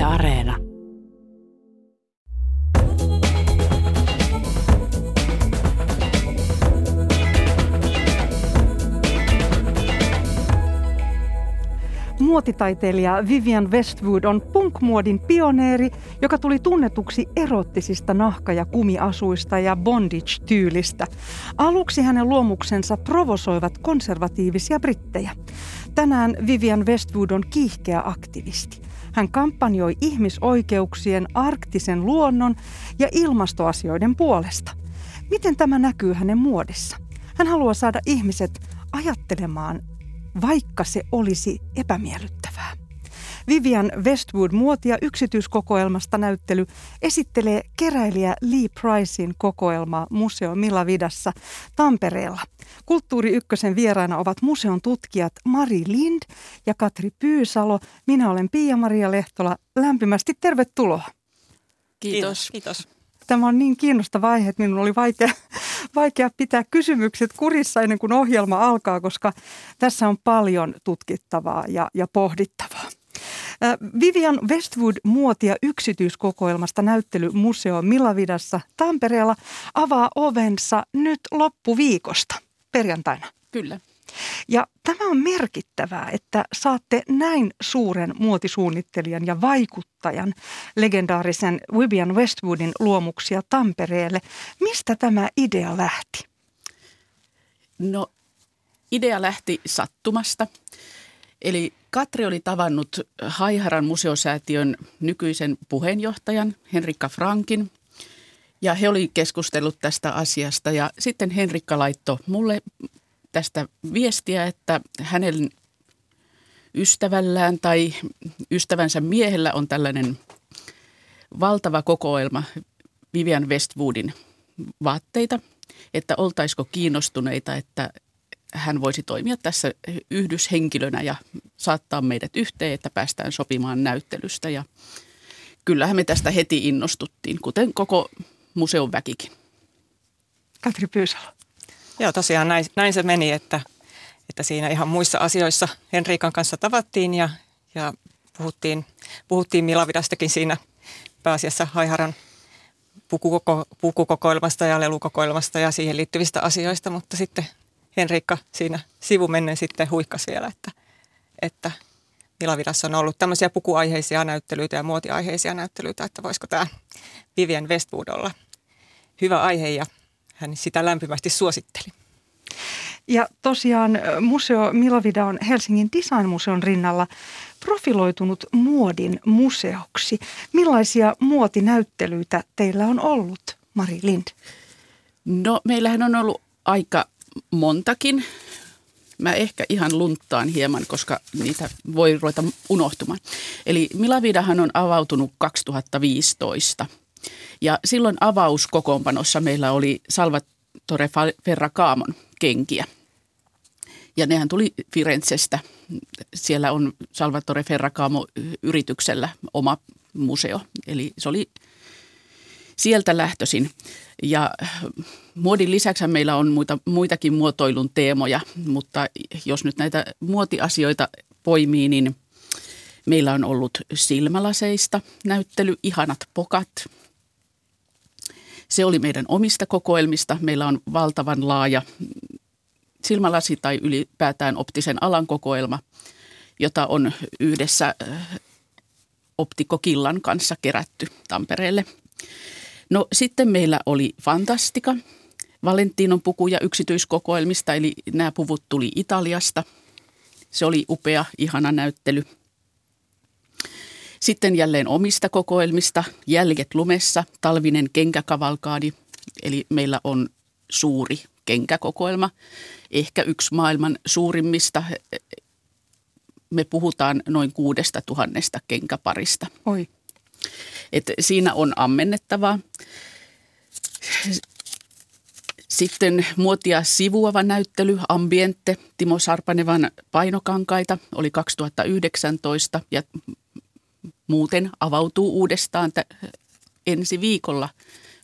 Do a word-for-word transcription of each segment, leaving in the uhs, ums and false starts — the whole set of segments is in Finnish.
Yle Areena. Muotitaiteilija Vivienne Westwood on punk-muodin pioneeri, joka tuli tunnetuksi erottisista nahka- ja kumiasuista ja bondage-tyylistä. Aluksi hänen luomuksensa provosoivat konservatiivisia brittejä. Tänään Vivienne Westwood on kiihkeä aktivisti. Hän kampanjoi ihmisoikeuksien, arktisen luonnon ja ilmastoasioiden puolesta. Miten tämä näkyy hänen muodissa? Hän haluaa saada ihmiset ajattelemaan, vaikka se olisi epämiellyttävää. Vivienne Westwood -muotia yksityiskokoelmasta näyttely esittelee keräilijä Lee Pricen kokoelmaa Museo Milavidassa Tampereella. Kulttuuri Ykkösen vieraina ovat museon tutkijat Mari Lind ja Katri Pyysalo. Minä olen Pia-Maria Lehtola. Lämpimästi tervetuloa. Kiitos. Kiitos. Tämä on niin kiinnostava aihe, että minun oli vaikea, vaikea pitää kysymykset kurissa ennen kuin ohjelma alkaa, koska tässä on paljon tutkittavaa ja, ja pohdittavaa. Vivienne Westwood -muotia yksityiskokoelmasta näyttely Museo Milavidassa Tampereella avaa ovensa nyt loppuviikosta, perjantaina. Kyllä. Ja tämä on merkittävää, että saatte näin suuren muotisuunnittelijan ja vaikuttajan legendaarisen Vivienne Westwoodin luomuksia Tampereelle. Mistä tämä idea lähti? No, idea lähti sattumasta. Eli Katri oli tavannut Haiharan museosäätiön nykyisen puheenjohtajan Henriikka Frankin ja he oli keskustellut tästä asiasta ja sitten Henriikka laittoi mulle tästä viestiä, että hänen ystävällään tai ystävänsä miehellä on tällainen valtava kokoelma Vivienne Westwoodin vaatteita, että oltaisiko kiinnostuneita, että hän voisi toimia tässä yhdyshenkilönä ja saattaa meidät yhteen, että päästään sopimaan näyttelystä. Ja kyllähän me tästä heti innostuttiin, kuten koko museon väkikin. Katri Pyysalo. Joo, tosiaan näin, näin se meni, että, että siinä ihan muissa asioissa Henriikan kanssa tavattiin ja, ja puhuttiin, puhuttiin Milavidastakin siinä pääasiassa Haiharan pukukoko, pukukokoelmasta ja lelukokoelmasta ja siihen liittyvistä asioista, mutta sitten Henriikka siinä sivumennen sitten huikkasi vielä, että, että Milavidassa on ollut tämmöisiä pukuaiheisia näyttelyitä ja muotiaiheisia näyttelyitä, että voisiko tämä Vivienne Westwood olla hyvä aihe ja hän sitä lämpimästi suositteli. Ja tosiaan Museo Milavida on Helsingin Designmuseon rinnalla profiloitunut muodin museoksi. Millaisia muotinäyttelyitä teillä on ollut, Mari Lind? No, meillähän on ollut aika montakin. Mä ehkä ihan lunttaan hieman, koska niitä voi ruveta unohtumaan. Eli Milavidahan on avautunut kaksituhattaviisitoista. Ja silloin avauskokoonpanossa meillä oli Salvatore Ferragamon kenkiä. Ja nehän tuli Firenzestä. Siellä on Salvatore Ferragamo -yrityksellä oma museo. Eli se oli sieltä lähtöisin. Ja muodin lisäksi meillä on muita, muitakin muotoilun teemoja, mutta jos nyt näitä muotiasioita poimii, niin meillä on ollut silmälaseista näyttely, ihanat pokat. Se oli meidän omista kokoelmista. Meillä on valtavan laaja silmälasi tai ylipäätään optisen alan kokoelma, jota on yhdessä Optikko Killan kanssa kerätty Tampereelle. No sitten meillä oli Fantastika, Valentinon pukuja yksityiskokoelmista, eli nämä puvut tuli Italiasta. Se oli upea, ihana näyttely. Sitten jälleen omista kokoelmista, Jäljet lumessa, Talvinen kenkäkavalkaadi, eli meillä on suuri kenkäkokoelma, ehkä yksi maailman suurimmista. Me puhutaan noin kuudesta tuhannesta kenkäparista. Oi. Et siinä on ammennettavaa. Sitten muotia sivuava näyttely, Ambiente, Timo Sarpanevan painokankaita, oli kaksituhattayhdeksäntoista ja muuten avautuu uudestaan t- ensi viikolla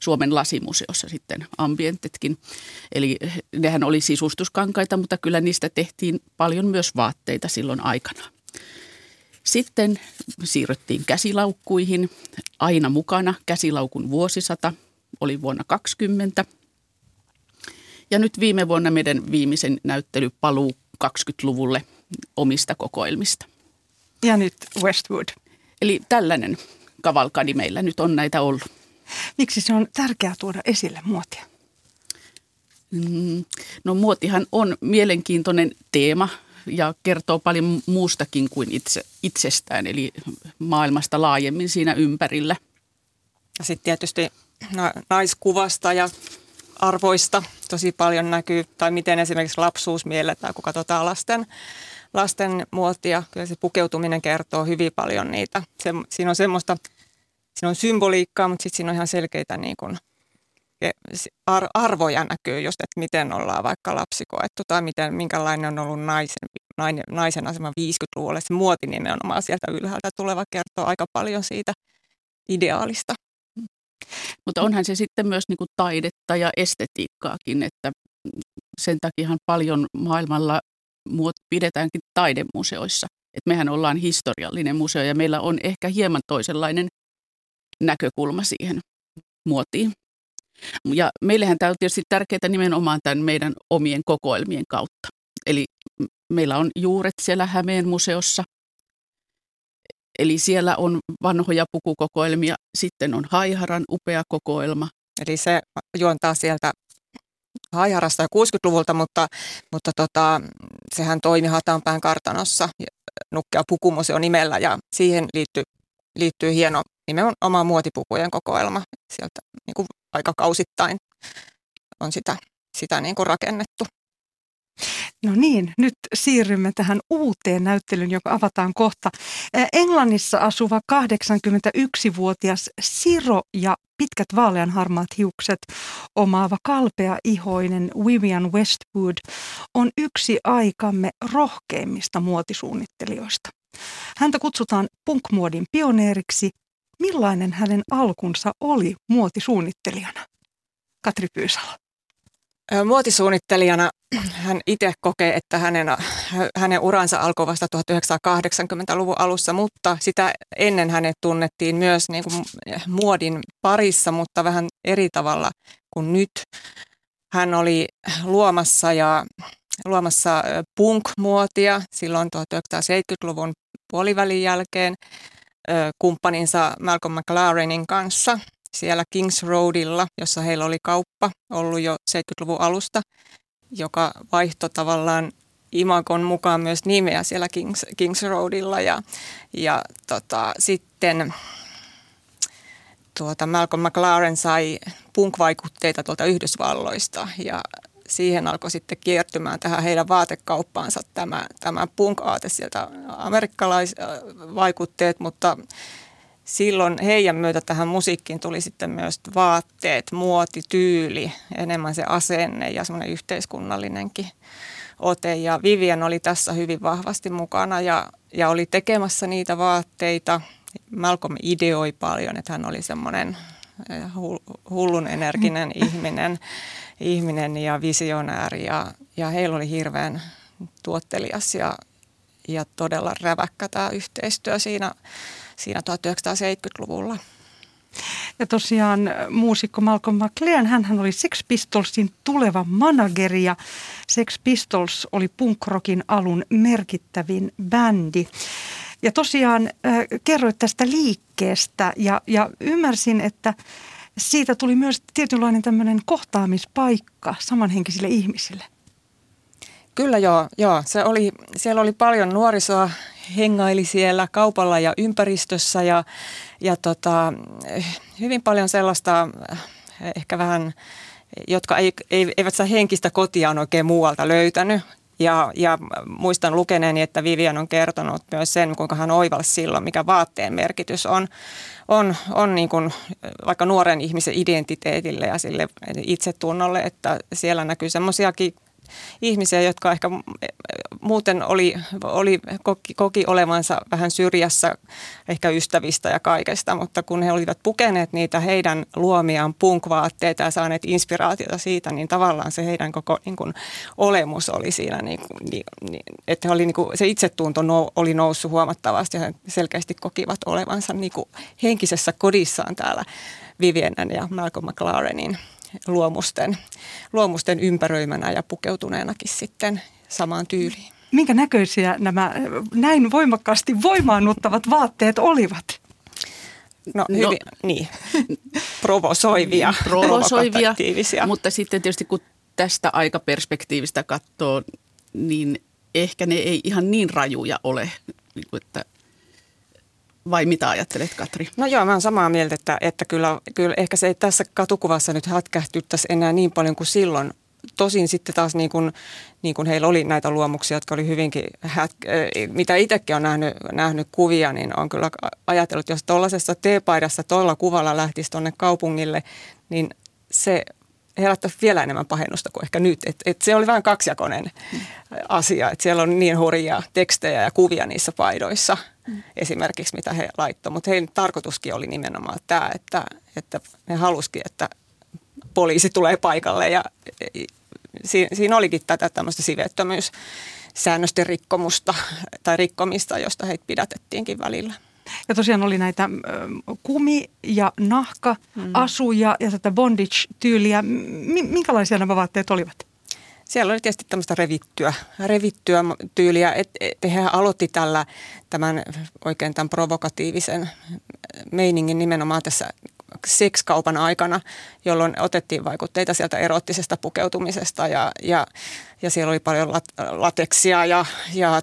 Suomen lasimuseossa sitten Ambientetkin. Eli nehän oli sisustuskankaita, mutta kyllä niistä tehtiin paljon myös vaatteita silloin aikana. Sitten siirryttiin käsilaukkuihin, aina mukana käsilaukun vuosisata, oli vuonna kaksikymmentä. Ja nyt viime vuonna meidän viimeisen näyttely paluu kaksikymmentäluvulle omista kokoelmista. Ja nyt Westwood. Eli tällainen kavalkadi meillä nyt on näitä ollut. Miksi se on tärkeää tuoda esille muotia? No muotihan on mielenkiintoinen teema ja kertoo paljon muustakin kuin itse, itsestään, eli maailmasta laajemmin siinä ympärillä. Ja sitten tietysti naiskuvasta ja arvoista tosi paljon näkyy, tai miten esimerkiksi lapsuus mielletään, kun katsotaan lasten, lasten muotia. Kyllä se pukeutuminen kertoo hyvin paljon niitä. Se, siinä on semmoista, siinä on symboliikkaa, mutta sitten siinä on ihan selkeitä niin kuin arvoja näkyy just, että miten ollaan vaikka lapsi koettu tai miten, minkälainen on ollut naisen, nainen, naisen asema viisikymmentäluvulla. Se muoti nimenomaan sieltä ylhäältä tuleva kertoo aika paljon siitä ideaalista. Mm. Mutta onhan se sitten myös niin kuin taidetta ja estetiikkaakin, että sen takiahan paljon maailmalla muot pidetäänkin taidemuseoissa. Et mehän ollaan historiallinen museo ja meillä on ehkä hieman toisenlainen näkökulma siihen muotiin. Ja meillähän tämä on tietysti tärkeää nimenomaan tämän meidän omien kokoelmien kautta. Eli meillä on juuret siellä Hämeen museossa, eli siellä on vanhoja pukukokoelmia, sitten on Haiharan upea kokoelma. Eli se juontaa sieltä Haiharasta ja kuusikymmentäluvulta, mutta, mutta tota, sehän toimi Hatanpään kartanossa Nukkea pukumuseo nimellä ja siihen liittyy, liittyy hieno nimenomaan muotipukujen kokoelma sieltä niin kuin aika kausittain on sitä, sitä niin kuin rakennettu. No niin, nyt siirrymme tähän uuteen näyttelyyn, joka avataan kohta. Englannissa asuva kahdeksankymmentäyksivuotias siro ja pitkät vaaleanharmaat hiukset omaava kalpea-ihoinen Vivienne Westwood on yksi aikamme rohkeimmista muotisuunnittelijoista. Häntä kutsutaan punkmuodin pioneeriksi. Millainen hänen alkunsa oli muotisuunnittelijana? Katri Pyysalo. Muotisuunnittelijana hän itse kokee, että hänen, hänen uransa alkoi vasta tuhatyhdeksänsataakahdeksankymmentäluvun alussa, mutta sitä ennen hänet tunnettiin myös niin kuin muodin parissa, mutta vähän eri tavalla kuin nyt. Hän oli luomassa, ja, luomassa punk-muotia silloin tuhatyhdeksänsataaseitsemänkymmentäluvun puolivälin jälkeen kumppaninsa Malcolm McLarenin kanssa siellä Kings Roadilla, jossa heillä oli kauppa ollut jo seitsemänkymmentäluvun alusta, joka vaihtoi tavallaan imagon mukaan myös nimeä siellä Kings, Kings Roadilla. Ja, ja tota, sitten tuota Malcolm McLaren sai punk-vaikutteita tuolta Yhdysvalloista ja siihen alkoi sitten kiertymään tähän heidän vaatekauppaansa tämä, tämä punk-aate sieltä amerikkalaisvaikutteet, mutta silloin heidän myötä tähän musiikkiin tuli sitten myös vaatteet, muoti, tyyli, enemmän se asenne ja semmoinen yhteiskunnallinenkin ote. Ja Vivienne oli tässä hyvin vahvasti mukana ja, ja oli tekemässä niitä vaatteita. Malcolm ideoi paljon, että hän oli semmoinen hullun energinen ihminen, ihminen ja visionääri ja, ja heillä oli hirveän tuottelias ja, ja todella räväkkä tämä yhteistyö siinä, siinä tuhatyhdeksänsataaseitsemänkymmentäluvulla. Ja tosiaan muusikko Malcolm McLaren, hänhän oli Sex Pistolsin tuleva manageri ja Sex Pistols oli punkrockin alun merkittävin bändi. Ja tosiaan äh, kerroit tästä liikkeestä ja, ja ymmärsin, että siitä tuli myös tietynlainen tämmöinen kohtaamispaikka samanhenkisille ihmisille. Kyllä joo, joo. Se oli, siellä oli paljon nuorisoa, hengaili siellä kaupalla ja ympäristössä ja, ja tota, hyvin paljon sellaista ehkä vähän, jotka ei, eivät saa henkistä kotiaan oikein muualta löytänyt. Ja, ja muistan lukeneeni, että Vivienne on kertonut myös sen, kuinka hän oivalsi silloin, mikä vaatteen merkitys on, on, on niin kuin vaikka nuoren ihmisen identiteetille ja sille itsetunnolle, että siellä näkyy semmoisiakin ihmisiä, jotka ehkä muuten oli, oli koki, koki olevansa vähän syrjässä ehkä ystävistä ja kaikesta, mutta kun he olivat pukeneet niitä heidän luomiaan punkvaatteita ja saaneet inspiraatiota siitä, niin tavallaan se heidän koko niin kuin, olemus oli siinä, niin, niin, niin, että oli, niin kuin, se itsetunto nou, oli noussut huomattavasti ja he selkeästi kokivat olevansa niin kuin, henkisessä kodissaan täällä Viviennen ja Malcolm McLarenin luomusten, luomusten ympäröimänä ja pukeutuneenakin sitten samaan tyyliin. Minkä näköisiä nämä näin voimakkaasti voimaannuttavat vaatteet olivat? No, hyvin, no. niin, provosoivia, provosoivia, mutta sitten tietysti kun tästä aikaperspektiivistä katsoo, niin ehkä ne ei ihan niin rajuja ole, että... Vai mitä ajattelet, Katri? No joo, mä oon samaa mieltä, että, että kyllä, kyllä ehkä se ei tässä katukuvassa nyt hätkähtyttäisi enää niin paljon kuin silloin. Tosin sitten taas niin kuin, niin kuin heillä oli näitä luomuksia, jotka oli hyvinkin, hätkä, mitä itsekin on nähnyt, nähnyt kuvia, niin on kyllä ajatellut, että jos tuollaisessa teepaidassa tuolla kuvalla lähtisi tuonne kaupungille, niin se herättäisi vielä enemmän pahennusta kuin ehkä nyt. Et, et se oli vähän kaksijakoinen asia, että siellä on niin hurjia tekstejä ja kuvia niissä paidoissa. Mm. Esimerkiksi mitä he laittoi, mutta heidän tarkoituskin oli nimenomaan tämä, että, että he halusikin, että poliisi tulee paikalle ja siinä, siinä olikin tätä tämmöistä siveettömyyssäännösten rikkomusta tai rikkomista, josta heitä pidätettiinkin välillä. Ja tosiaan oli näitä kumi- ja nahka-asuja mm. ja tätä bondage-tyyliä. Minkälaisia nämä vaatteet olivat? Siellä oli tietysti tämmöistä revittyä, revittyä tyyliä, että et he aloitti tällä, tämän oikein tämän provokatiivisen meiningin nimenomaan tässä sekskaupan aikana, jolloin otettiin vaikutteita sieltä eroottisesta pukeutumisesta ja, ja, ja siellä oli paljon lat, lateksia ja, ja,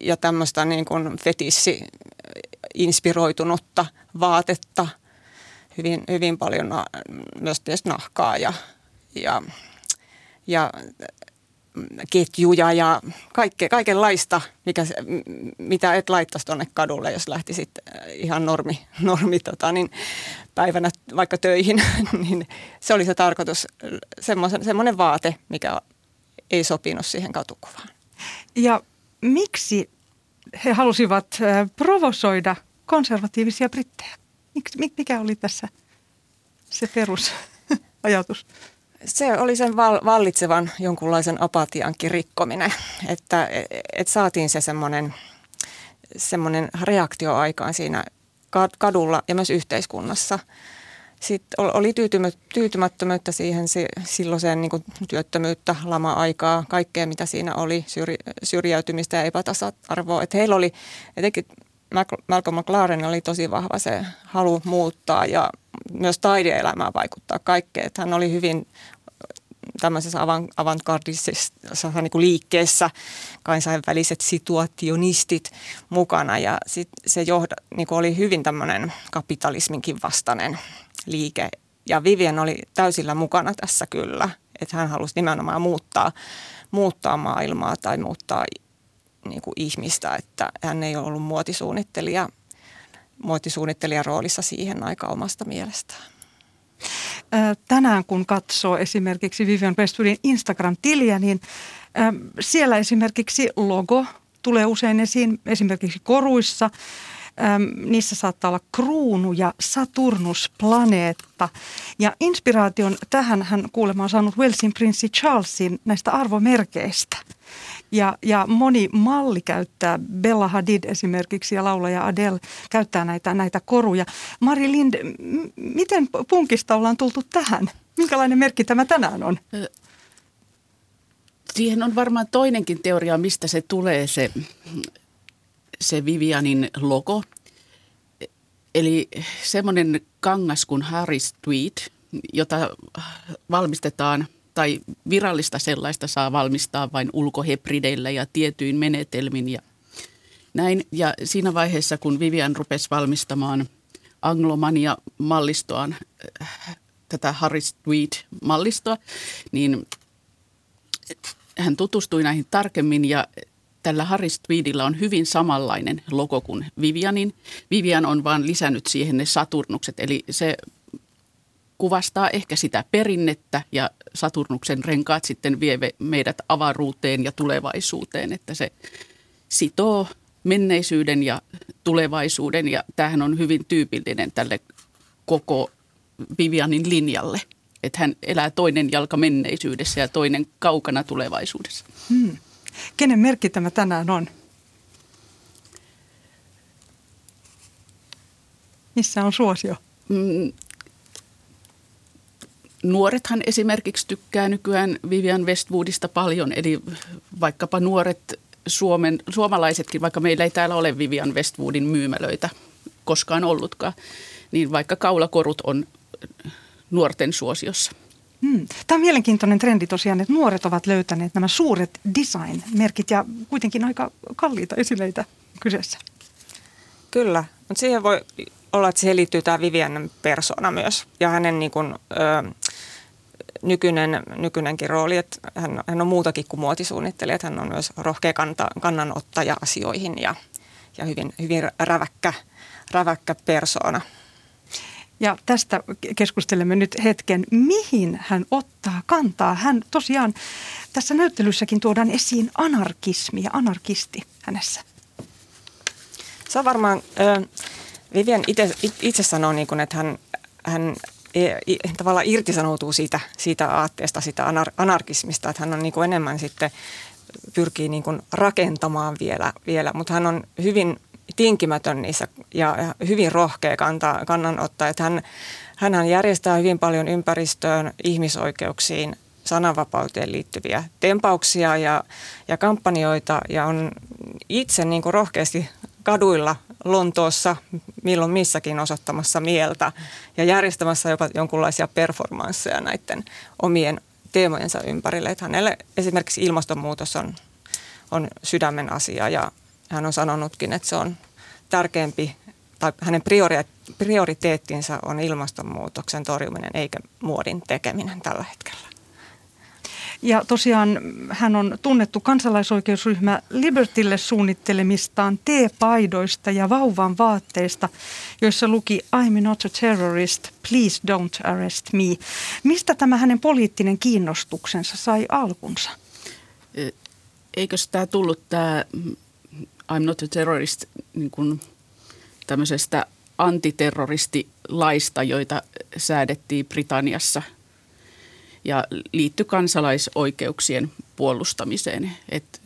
ja tämmöistä niin kuin fetissi-inspiroitunutta vaatetta, hyvin, hyvin paljon na, myös tietysti nahkaa ja... ja ja ketjuja ja kaikke, kaikenlaista, mikä, mitä et laittaisi tuonne kadulle, jos lähtisit ihan normi, normi tota, niin päivänä vaikka töihin. Niin se oli se tarkoitus, semmoinen vaate, mikä ei sopinut siihen katukuvaan. Ja miksi he halusivat provosoida konservatiivisia brittejä? Mikä oli tässä se perusajatus? Se oli sen vallitsevan jonkunlaisen apatiankin rikkominen, että et saatiin se semmoinen, semmoinen reaktio aikaan siinä kadulla ja myös yhteiskunnassa. Sitten oli tyytymättömyyttä siihen silloiseen niin kuin työttömyyttä, lama-aikaa, kaikkea mitä siinä oli, syrjäytymistä ja epätasa-arvoa. Että heillä oli, etenkin Malcolm McLaren oli tosi vahva se halu muuttaa ja myös taideelämään vaikuttaa kaikkeen. Hän oli hyvin tämmöisessä avantgardisessa niin kuin liikkeessä, kansainväliset situationistit mukana ja sit se johda, niin kuin oli hyvin tämmöinen kapitalisminkin vastainen liike. Ja Vivienne oli täysillä mukana tässä kyllä, että hän halusi nimenomaan muuttaa, muuttaa maailmaa tai muuttaa niin kuin ihmistä, että hän ei ole ollut muotisuunnittelija. muotisuunnittelijan roolissa siihen aika omasta mielestään. Tänään kun katsoo esimerkiksi Vivienne Westwoodin Instagram-tiliä, niin siellä esimerkiksi logo tulee usein esiin esimerkiksi koruissa. Niissä saattaa olla kruunu ja Saturnus planeetta. Ja inspiraation tähän hän kuulemma on saanut Walesin prinssi Charlesin näistä arvomerkeistä. Ja, ja moni malli käyttää, Bella Hadid esimerkiksi ja laulaja Adele käyttää näitä, näitä koruja. Mari Lind, m- miten punkista ollaan tultu tähän? Minkälainen merkki tämä tänään on? Siihen on varmaan toinenkin teoria, mistä se tulee se, se Vivianin logo. Eli semmoinen kangas kuin Harris Tweed, jota valmistetaan... tai virallista sellaista saa valmistaa vain ulkohebrideillä ja tietyin menetelmin ja näin. Ja siinä vaiheessa, kun Vivienne rupesi valmistamaan anglomania-mallistoaan, tätä Harris Tweed-mallistoa, niin hän tutustui näihin tarkemmin ja tällä Harris Tweedillä on hyvin samanlainen logo kuin Vivianin. Vivienne on vaan lisännyt siihen ne saturnukset, eli se kuvastaa ehkä sitä perinnettä, ja Saturnuksen renkaat sitten vie meidät avaruuteen ja tulevaisuuteen, että se sitoo menneisyyden ja tulevaisuuden, ja tämähän on hyvin tyypillinen tälle koko Vivianin linjalle, että hän elää toinen jalka menneisyydessä ja toinen kaukana tulevaisuudessa. Hmm. Kenen merkki tämä tänään on? Missä on suosio? Mm. Nuorethan esimerkiksi tykkää nykyään Vivienne Westwoodista paljon, eli vaikkapa nuoret Suomen, suomalaisetkin, vaikka meillä ei täällä ole Vivienne Westwoodin myymälöitä koskaan ollutkaan, niin vaikka kaulakorut on nuorten suosiossa. Hmm. Tämä on mielenkiintoinen trendi tosiaan, että nuoret ovat löytäneet nämä suuret design-merkit ja kuitenkin aika kalliita esineitä kyseessä. Kyllä, mutta siihen voi olla, että siihen liittyy tämä Viviannen persona myös ja hänen niin kuin, ö, nykyinen, nykyinenkin rooli, että hän, hän on muutakin kuin muotisuunnittelija, että hän on myös rohkea kanta, kannanottaja asioihin ja, ja hyvin, hyvin räväkkä, räväkkä persona. Ja tästä keskustelemme nyt hetken, mihin hän ottaa kantaa. Hän tosiaan tässä näyttelyssäkin tuodaan esiin anarkismi ja anarkisti hänessä. Se on varmaan, äh, Vivienne itse, itse sanoo, niin kuin, että hän, hän ei, tavallaan irtisanoutuu siitä, siitä aatteesta, siitä anar, anarkismista, että hän on niin kuin enemmän sitten, pyrkii niin kuin rakentamaan vielä, vielä, mutta hän on hyvin tinkimätön niissä ja hyvin rohkea kantaa, kannanottaa, että hän, hänhän järjestää hyvin paljon ympäristöön, ihmisoikeuksiin, sananvapauteen liittyviä tempauksia ja, ja kampanjoita ja on itse niin kuin rohkeasti kaduilla Lontoossa milloin missäkin osoittamassa mieltä ja järjestämässä jopa jonkinlaisia performansseja näiden omien teemojensa ympärille. Että hänelle esimerkiksi ilmastonmuutos on, on sydämen asia ja hän on sanonutkin, että se on tärkeämpi, tai hänen prioriteettinsa on ilmastonmuutoksen torjuminen eikä muodin tekeminen tällä hetkellä. Ja tosiaan hän on tunnettu kansalaisoikeusryhmä Libertylle suunnittelemistaan teepaidoista ja vauvan vaatteista, joissa luki I'm not a terrorist, please don't arrest me. Mistä tämä hänen poliittinen kiinnostuksensa sai alkunsa? Eikös tämä tullut tämä I'm not a terrorist niin kuin tämmöisestä antiterroristilaista, joita säädettiin Britanniassa ja liittyi kansalaisoikeuksien puolustamiseen. Et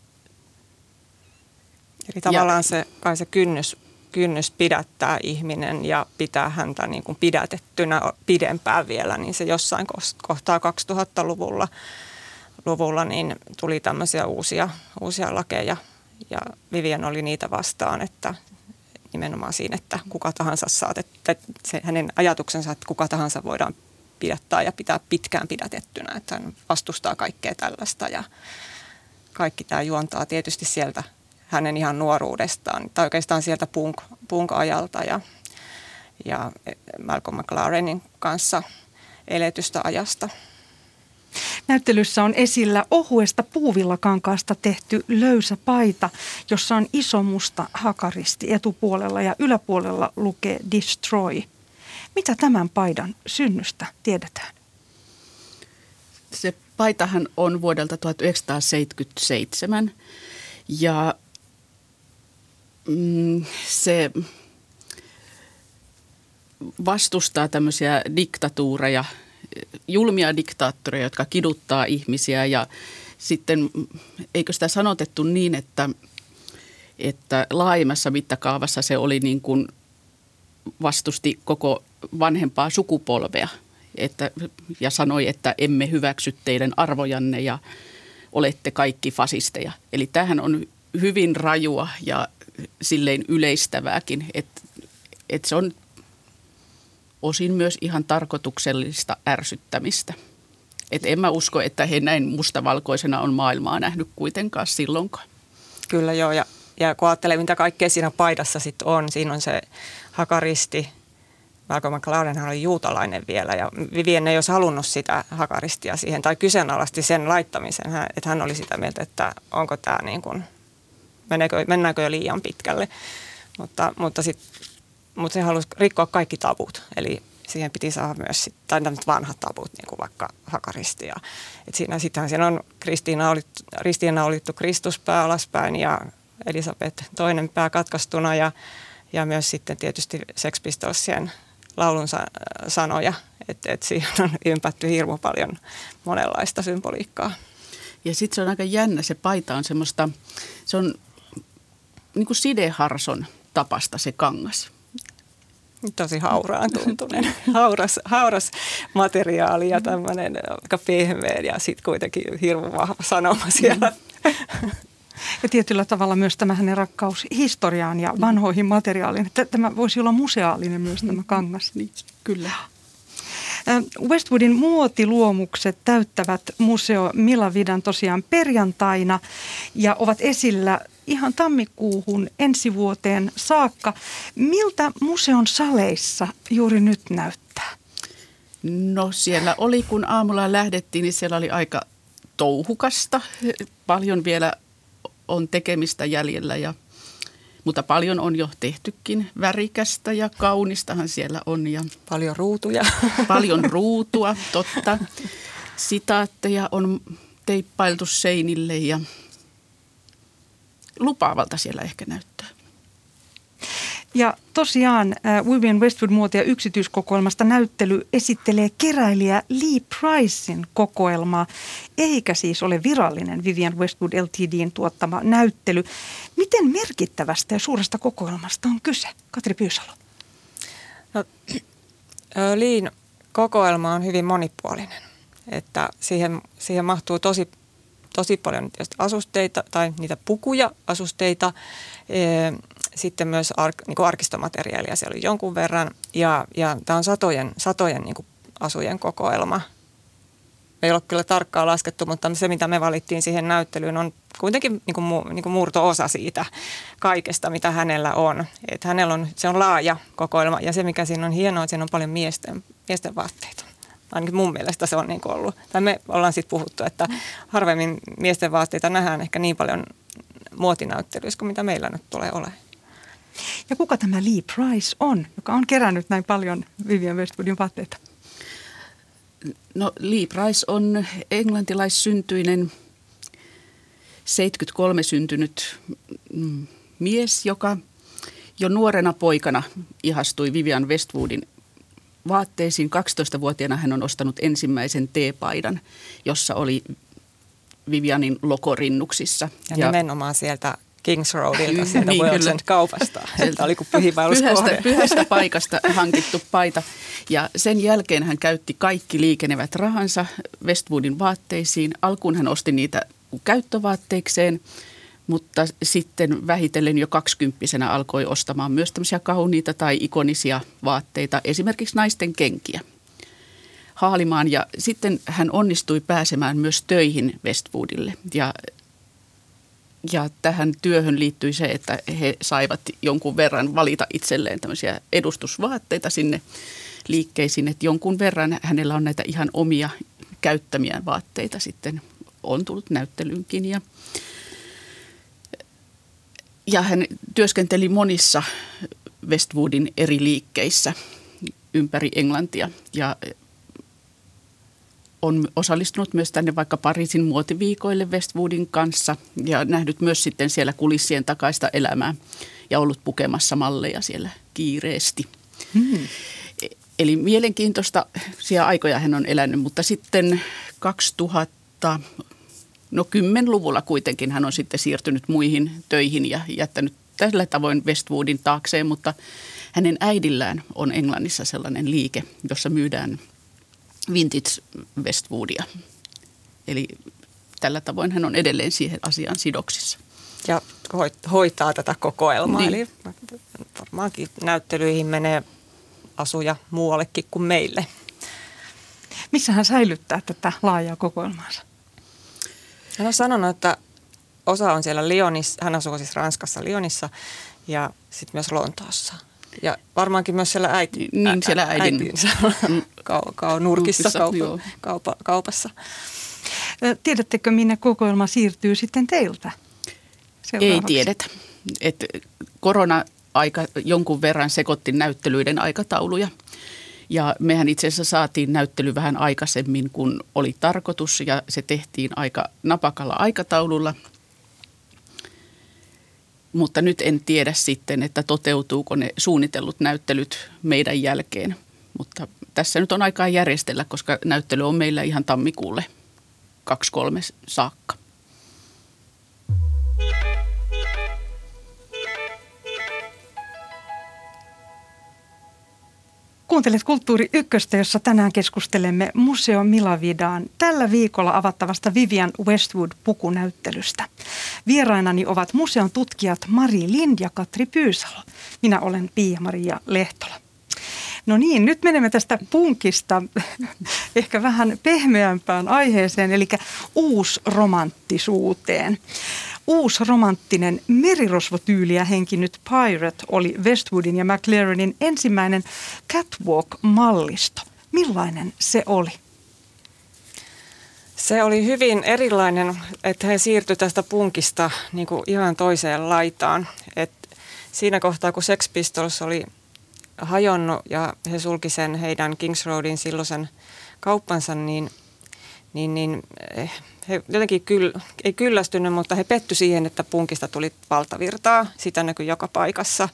Eli tavallaan ja, se, kai se kynnys, kynnys pidättää ihminen ja pitää häntä niin kuin pidätettynä pidempään vielä, niin se jossain kohtaa kaksituhattaluvulla luvulla, niin tuli tämmöisiä uusia, uusia lakeja. Ja Vivienne oli niitä vastaan, että nimenomaan siinä, että kuka tahansa saat, että se hänen ajatuksensa, että kuka tahansa voidaan pidättää ja pitää pitkään pidätettynä, että hän vastustaa kaikkea tällaista ja kaikki tämä juontaa tietysti sieltä hänen ihan nuoruudestaan tai oikeastaan sieltä punk, punk-ajalta ja, ja Malcolm McLarenin kanssa eletystä ajasta. Näyttelyssä on esillä ohuesta puuvillakankaasta tehty löysä paita, jossa on iso musta hakaristi etupuolella ja yläpuolella lukee Destroy. Mitä tämän paidan synnystä tiedetään? Se paitahan on vuodelta tuhatyhdeksänsataaseitsemänkymmentäseitsemän ja mm, se vastustaa tämmöisiä diktatuureja, julmia diktaattoreja, jotka kiduttaa ihmisiä ja sitten eikö sitä sanotettu niin, että, että laajemmassa mittakaavassa se oli niin kuin vastusti koko vanhempaa sukupolvea että, ja sanoi, että emme hyväksy teidän arvojanne ja olette kaikki fasisteja. Eli tämähän on hyvin rajua ja silleen yleistävääkin, että, että se on osin myös ihan tarkoituksellista ärsyttämistä. Et en mä usko, että he näin mustavalkoisena on maailmaa nähnyt kuitenkaan silloinkaan. Kyllä joo, ja, ja kun ajattelee, mitä kaikkea siinä paidassa sitten on, siinä on se hakaristi, Malcolm McLaren hän oli juutalainen vielä, ja Vivienne ei olisi halunnut sitä hakaristia siihen, tai kyseenalaisti sen laittamisen, että hän oli sitä mieltä, että onko tämä niin kuin, meneekö, mennäänkö jo liian pitkälle, mutta, mutta sitten... Mutta se halusi rikkoa kaikki tabut. Eli siihen piti saada myös sit, tai tämmöiset vanhat tabut, niin kuin vaikka hakaristia. Et siinä, sitähän siinä on ristiinnaulittu Kristuspää alaspäin ja Elisabeth toinen pää katkaistuna ja, ja myös sitten tietysti Sex Pistolsien laulun sa- sanoja, että et siihen on ympätty hirmu paljon monenlaista symboliikkaa. Ja sitten se on aika jännä, se paita on semmoista, se on niin kuin sideharson tapasta se kangas. Tosi hauraan tuntunen, hauras, hauras materiaali ja tämmöinen aika pehmeä ja sitten kuitenkin hirveän vahva sanoma siellä. Ja tietyllä tavalla myös tämä hänen rakkaus historiaan ja vanhoihin materiaaliin. Tämä voisi olla museaalinen myös tämä kangas. Niin, kyllä. Westwoodin muotiluomukset täyttävät museo Milavidan tosiaan perjantaina ja ovat esillä ihan tammikuuhun ensi vuoteen saakka. Miltä museon saleissa juuri nyt näyttää? No siellä oli, kun aamulla lähdettiin, niin siellä oli aika touhukasta. Paljon vielä on tekemistä jäljellä, ja, mutta paljon on jo tehtykin. Värikästä ja kaunistahan siellä on. Ja paljon ruutuja. Paljon ruutua, totta. Sitaatteja on teippailtu seinille ja lupaavalta siellä ehkä näyttää. Ja tosiaan Vivienne Westwood -muotia yksityiskokoelmasta näyttely esittelee keräilijä Lee Pricen kokoelmaa, eikä siis ole virallinen Vivienne Westwood Ltd:n tuottama näyttely. Miten merkittävästä ja suuresta kokoelmasta on kyse? Katri Pyysalo. No, Leen kokoelma on hyvin monipuolinen, että siihen, siihen mahtuu tosi Tosi paljon asusteita tai niitä pukuja, asusteita, sitten myös ar, niin kuin arkistomateriaalia siellä oli jonkun verran ja, ja tämä on satojen, satojen niin kuin asujen kokoelma. Me ei ole kyllä tarkkaan laskettu, mutta se mitä me valittiin siihen näyttelyyn on kuitenkin niin kuin, niin kuin murto-osa siitä kaikesta, mitä hänellä on. Että hänellä on, se on laaja kokoelma ja se mikä siinä on hienoa, että siinä on paljon miesten, miesten vaatteita. Ainakin mun mielestä se on niin kuin ollut. Tai me ollaan sitten puhuttu, että harvemmin miesten vaatteita nähdään ehkä niin paljon muotinäyttelyissä kuin mitä meillä nyt tulee olemaan. Ja kuka tämä Lee Price on, joka on kerännyt näin paljon Vivienne Westwoodin vaatteita? No Lee Price on englantilaissyntyinen, seitsemänkymmentäkolme syntynyt mies, joka jo nuorena poikana ihastui Vivienne Westwoodin vaatteisiin. kaksitoistavuotiaana hän on ostanut ensimmäisen teepaidan, jossa oli Vivianin logo rinnuksissa. Ja, ja nimenomaan sieltä Kings Roadilta, sieltä niin, World's End -kaupasta. Sieltä oli kuin pyhästä, pyhästä paikasta hankittu paita. Ja sen jälkeen hän käytti kaikki liikenevät rahansa Westwoodin vaatteisiin. Alkuun hän osti niitä käyttövaatteikseen, mutta sitten vähitellen jo kaksikymppisenä alkoi ostamaan myös tämmöisiä kauniita tai ikonisia vaatteita, esimerkiksi naisten kenkiä haalimaan. Ja sitten hän onnistui pääsemään myös töihin Westwoodille. Ja, ja tähän työhön liittyi se, että he saivat jonkun verran valita itselleen tämmöisiä edustusvaatteita sinne liikkeisiin. Että jonkun verran hänellä on näitä ihan omia käyttämiä vaatteita sitten on tullut näyttelyynkin ja Ja hän työskenteli monissa Westwoodin eri liikkeissä ympäri Englantia ja on osallistunut myös tänne vaikka Pariisin muotiviikoille Westwoodin kanssa ja nähnyt myös sitten siellä kulissien takaista elämää ja ollut pukemassa malleja siellä kiireesti. Hmm. Eli mielenkiintoista siellä aikoja hän on elänyt, mutta sitten kaksituhatta... No kymmenluvulla kuitenkin hän on sitten siirtynyt muihin töihin ja jättänyt tällä tavoin Westwoodin taakseen, mutta hänen äidillään on Englannissa sellainen liike, jossa myydään vintage Westwoodia. Eli tällä tavoin hän on edelleen siihen asiaan sidoksissa. Ja hoitaa tätä kokoelmaa, niin. Eli varmaankin näyttelyihin menee asuja muuallekin kuin meille. Missä hän säilyttää tätä laajaa kokoelmaansa? Hän on sanonut, että osa on siellä Lyonissa, hän asuu siis Ranskassa Lyonissa ja sitten myös Lontoossa. Ja varmaankin myös siellä, äiti, niin, ä, siellä äidin äitinsä kau, kau, nurkissa kaup, kaupa, kaupassa. Tiedättekö, minne kokoelma siirtyy sitten teiltä? Ei tiedetä. Et korona-aika jonkun verran sekoitti näyttelyiden aikatauluja Ja mehän itse asiassa saatiin näyttely vähän aikaisemmin kuin oli tarkoitus ja se tehtiin aika napakalla aikataululla. Mutta nyt en tiedä sitten, että toteutuuko ne suunnitellut näyttelyt meidän jälkeen. Mutta tässä nyt on aikaa järjestellä, koska näyttely on meillä ihan tammikuulle kaksi kolme saakka. Kuuntelet Kulttuuri Ykköstä, jossa tänään keskustelemme Museo Milavidaan tällä viikolla avattavasta Vivienne Westwood-pukunäyttelystä. Vierainani ovat museon tutkijat Mari Lind ja Katri Pyysalo. Minä olen Pia-Maria Lehtola. No niin, nyt menemme tästä punkista ehkä vähän pehmeämpään aiheeseen, eli uusromanttisuuteen. Uusromanttinen merirosvotyyliä henkinyt Pirate oli Westwoodin ja McLarenin ensimmäinen catwalk-mallisto. Millainen se oli? Se oli hyvin erilainen, että he siirtyivät tästä punkista niin kuin ihan toiseen laitaan. Et siinä kohtaa, kun Sex Pistols oli hajonnut ja he sulki sen heidän Kings Roadin silloisen kauppansa, niin, niin, niin he jotenkin kyl, ei kyllästynyt, mutta he petty siihen, että punkista tuli valtavirtaa. Sitä näkyi joka paikassa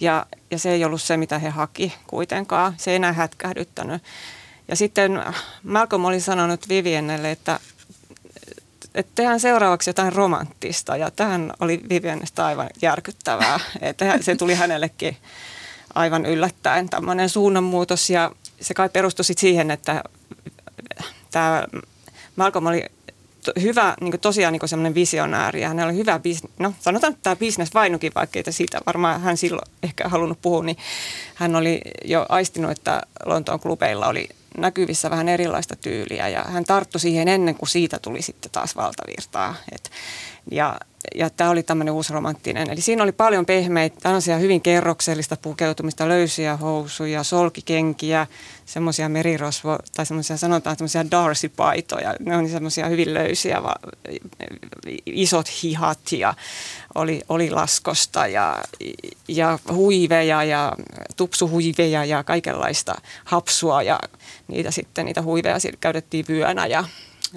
ja, ja se ei ollut se, mitä he haki kuitenkaan. Se ei enää hätkähdyttänyt. Ja sitten Malcolm oli sanonut Viviennelle, että, että tehdään seuraavaksi jotain romanttista ja tähän oli Viviennestä aivan järkyttävää, että se tuli hänellekin aivan yllättäen tämmöinen suunnanmuutos ja se kai perustui sit siihen, että tämä Malcolm oli hyvä, niin tosiaan niin semmoinen visionääri ja hänellä oli hyvä bisnes, no sanotaan, että tämä bisnes vainukin, vaikka siitä varmaan hän silloin ehkä halunnut puhua, niin hän oli jo aistinut, että Lontoon klubeilla oli näkyvissä vähän erilaista tyyliä ja hän tarttui siihen ennen kuin siitä tuli sitten taas valtavirtaa. Et, ja ja tämä oli tämmöinen uusromanttinen. Eli siinä oli paljon pehmeitä, tällaisia hyvin kerroksellista pukeutumista, löysiä housuja, solkikenkiä, semmoisia merirosvo, tai semmoisia sanotaan semmoisia Darcy-paitoja. Ne on semmoisia hyvin löysiä, va, isot hihat ja oli, oli laskosta ja, ja huiveja ja tupsuhuiveja ja kaikenlaista hapsua ja niitä sitten, niitä huiveja käytettiin vyönä ja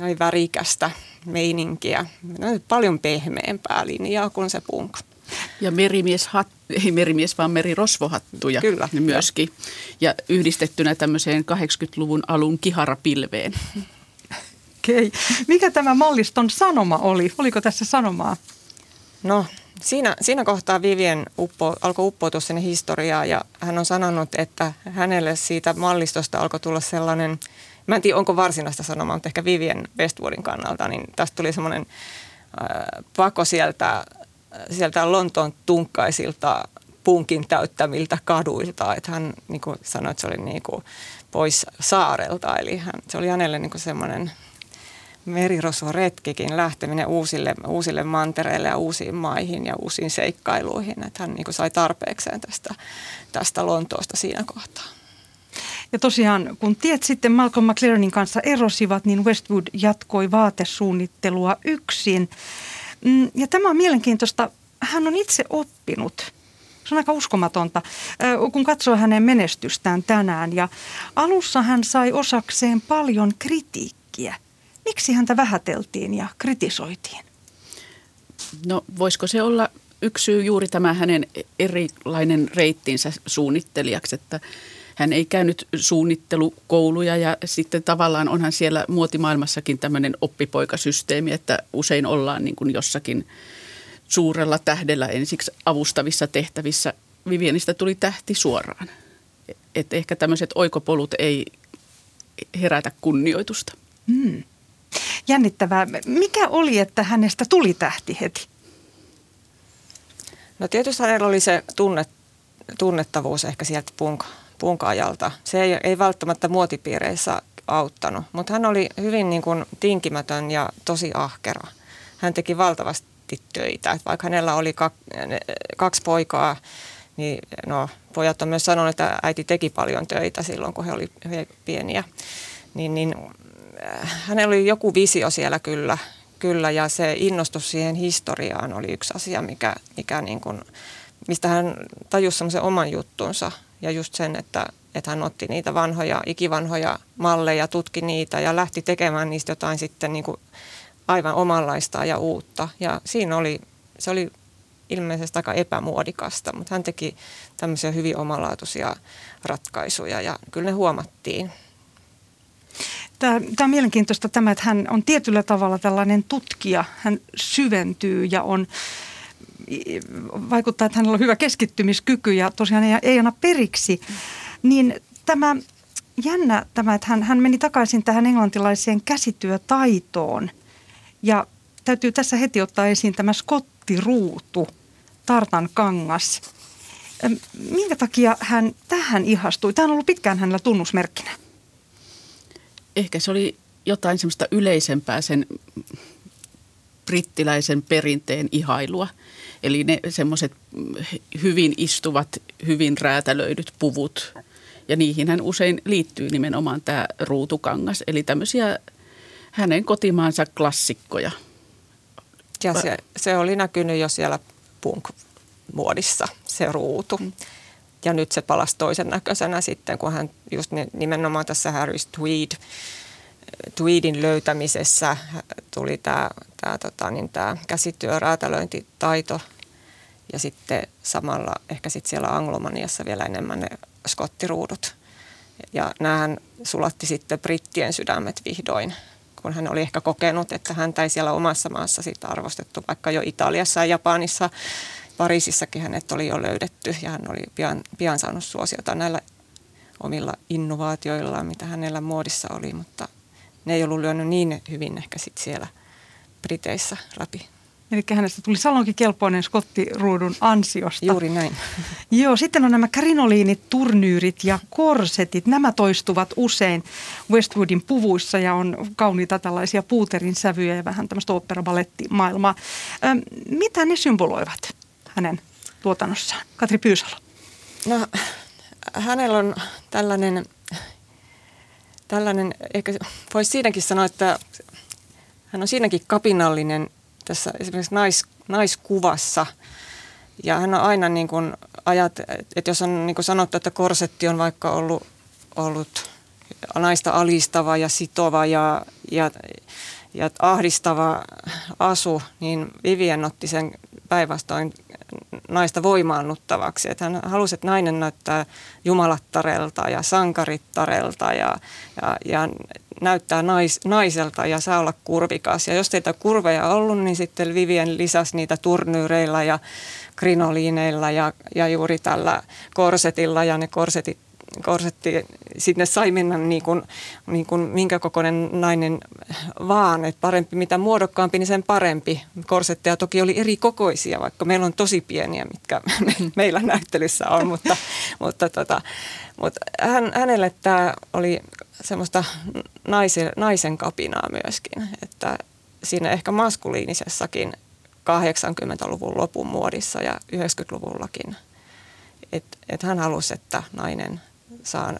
oli värikästä meininkiä. Paljon pehmeämpää linjaa kuin se punk. Ja merimieshat, ei merimies, vaan merirosvohattuja kyllä, myöskin. Ja yhdistettynä tämmöiseen kahdeksankymmentäluvun alun kiharapilveen. Okei. Okay. Mikä tämä malliston sanoma oli? Oliko tässä sanomaa? No, siinä, siinä kohtaa Vivienne uppo, alkoi uppoutua sinne historiaan ja hän on sanonut, että hänelle siitä mallistosta alkoi tulla sellainen, mä en tiedä, onko varsinaista sanomaa, mutta ehkä Vivienne Westwoodin kannalta, niin tästä tuli semmoinen äh, pako sieltä, sieltä Lontoon tunkkaisilta punkin täyttämiltä kaduilta. Että hän niin kuin sanoi, että se oli niin kuin pois saarelta, eli hän, se oli hänelle niin kuin semmoinen merirosvoretkikin lähteminen uusille, uusille mantereille ja uusiin maihin ja uusiin seikkailuihin. Että hän niin kuin sai tarpeekseen tästä, tästä Lontoosta siinä kohtaa. Ja tosiaan, kun tiet sitten Malcolm McLarenin kanssa erosivat, niin Westwood jatkoi vaatesuunnittelua yksin. Ja tämä on mielenkiintoista. Hän on itse oppinut. Se on aika uskomatonta, kun katsoo hänen menestystään tänään. Ja alussa hän sai osakseen paljon kritiikkiä. Miksi häntä vähäteltiin ja kritisoitiin? No, voisiko se olla yksi syy juuri tämä hänen erilainen reittinsä suunnittelijaksi, että hän ei käynyt suunnittelukouluja ja sitten tavallaan onhan siellä muotimaailmassakin tämmöinen oppipoikasysteemi, että usein ollaan niin kuin jossakin suurella tähdellä ensiksi avustavissa tehtävissä. Viviennistä tuli tähti suoraan. Et ehkä tämmöiset oikopolut ei herätä kunnioitusta. Hmm. Jännittävää. Mikä oli, että hänestä tuli tähti heti? No tietysti hänellä oli se tunne, tunnettavuus ehkä sieltä punkaan. Punka-ajalta. Se ei, ei välttämättä muotipiireissä auttanut, mutta hän oli hyvin niin kuin tinkimätön ja tosi ahkera. Hän teki valtavasti töitä. Et vaikka hänellä oli kaksi poikaa, niin no, pojat on myös sanonut, että äiti teki paljon töitä silloin, kun he oli pieniä. Niin, niin, hänellä oli joku visio siellä kyllä, kyllä, ja se innostus siihen historiaan oli yksi asia, mikä, mikä niin kuin, mistä hän tajusi semmoisen oman juttunsa. ja just sen, että, että hän otti niitä vanhoja, ikivanhoja malleja, tutki niitä ja lähti tekemään niistä jotain sitten niin kuin aivan omanlaista ja uutta. Ja siinä oli, se oli ilmeisesti aika epämuodikasta, mutta hän teki tämmöisiä hyvin omalaatuisia ratkaisuja ja kyllä ne huomattiin. Tämä, tämä on mielenkiintoista tämä, että hän on tietyllä tavalla tällainen tutkija. Hän syventyy ja on, vaikuttaa, että hänellä on hyvä keskittymiskyky ja tosiaan ei, ei anna periksi. Niin tämä jännä, tämä, että hän, hän meni takaisin tähän englantilaiseen käsityötaitoon. Ja täytyy tässä heti ottaa esiin tämä skottiruutu, tartan kangas. Minkä takia hän tähän ihastui? Tämä on ollut pitkään hänellä tunnusmerkkinä. Ehkä se oli jotain semmoista yleisempää sen brittiläisen perinteen ihailua. Eli ne semmoiset hyvin istuvat, hyvin räätälöidyt puvut. Ja niihinhän usein liittyy nimenomaan tämä ruutukangas. Eli tämmöisiä hänen kotimaansa klassikkoja. Ja se, se oli näkynyt jo siellä punk-muodissa, se ruutu. Ja nyt se palasi toisen näköisenä sitten, kun hän just nimenomaan tässä Harris Tweed, Tweedin löytämisessä tuli tämä, tämä, tota, niin tämä käsityö, räätälöintitaito ja sitten samalla ehkä sitten siellä Anglomaniassa vielä enemmän ne skottiruudut. Ja näähän sulatti sitten brittien sydämet vihdoin, kun hän oli ehkä kokenut, että häntä ei siellä omassa maassa siitä arvostettu, vaikka jo Italiassa ja Japanissa. Pariisissakin hänet oli jo löydetty ja hän oli pian, pian saanut suosiota näillä omilla innovaatioillaan, mitä hänellä muodissa oli, mutta ne ei ollut lyönyt niin hyvin ehkä sitten siellä Briteissä läpi. Eli hänestä tuli salonkikelpoinen skottiruudun ansiosta. Juuri näin. Joo, sitten on nämä krinoliinit, turnyyrit ja korsetit. Nämä toistuvat usein Westwoodin puvuissa ja on kauniita tällaisia puuterin sävyjä ja vähän tämmöistä oopperabalettimaailmaa. Öm, mitä ne symboloivat hänen tuotannossaan? Katri Pyysalo. No, hänellä on tällainen, tällainen ehkä voisi siinäkin sanoa, että hän on siinäkin kapinallinen tässä esimerkiksi nais, naiskuvassa. Ja hän on aina niin kuin ajat, että jos on niin kuin sanottu, että korsetti on vaikka ollut, ollut naista alistava ja sitova ja, ja, ja ahdistava asu, niin Vivienne otti sen päinvastoin naista voimaannuttavaksi. Että hän halusi, että nainen näyttää jumalattarelta ja sankarittarelta ja, ja, ja näyttää nais, naiselta ja saa olla kurvikas. Ja jos teitä kurveja on ollut, niin sitten Vivienne lisäsi niitä turnyyreillä ja krinoliineilla ja, ja juuri tällä korsetilla. Ja ne korsetit, korsetti, sitten ne sai mennä niin kuin, niin kuin minkä kokoinen nainen vaan. Että parempi, mitä muodokkaampi, niin sen parempi. Korsetteja toki oli eri kokoisia, vaikka meillä on tosi pieniä, mitkä me, meillä näyttelyssä on. Mutta, mutta, tota, mutta hän, hänelle tämä oli semmoista naisen, naisen kapinaa myöskin, että siinä ehkä maskuliinisessakin kahdeksankymmentäluvun lopun muodissa ja yhdeksänkymmentäluvullakin, että et hän halusi, että nainen saa,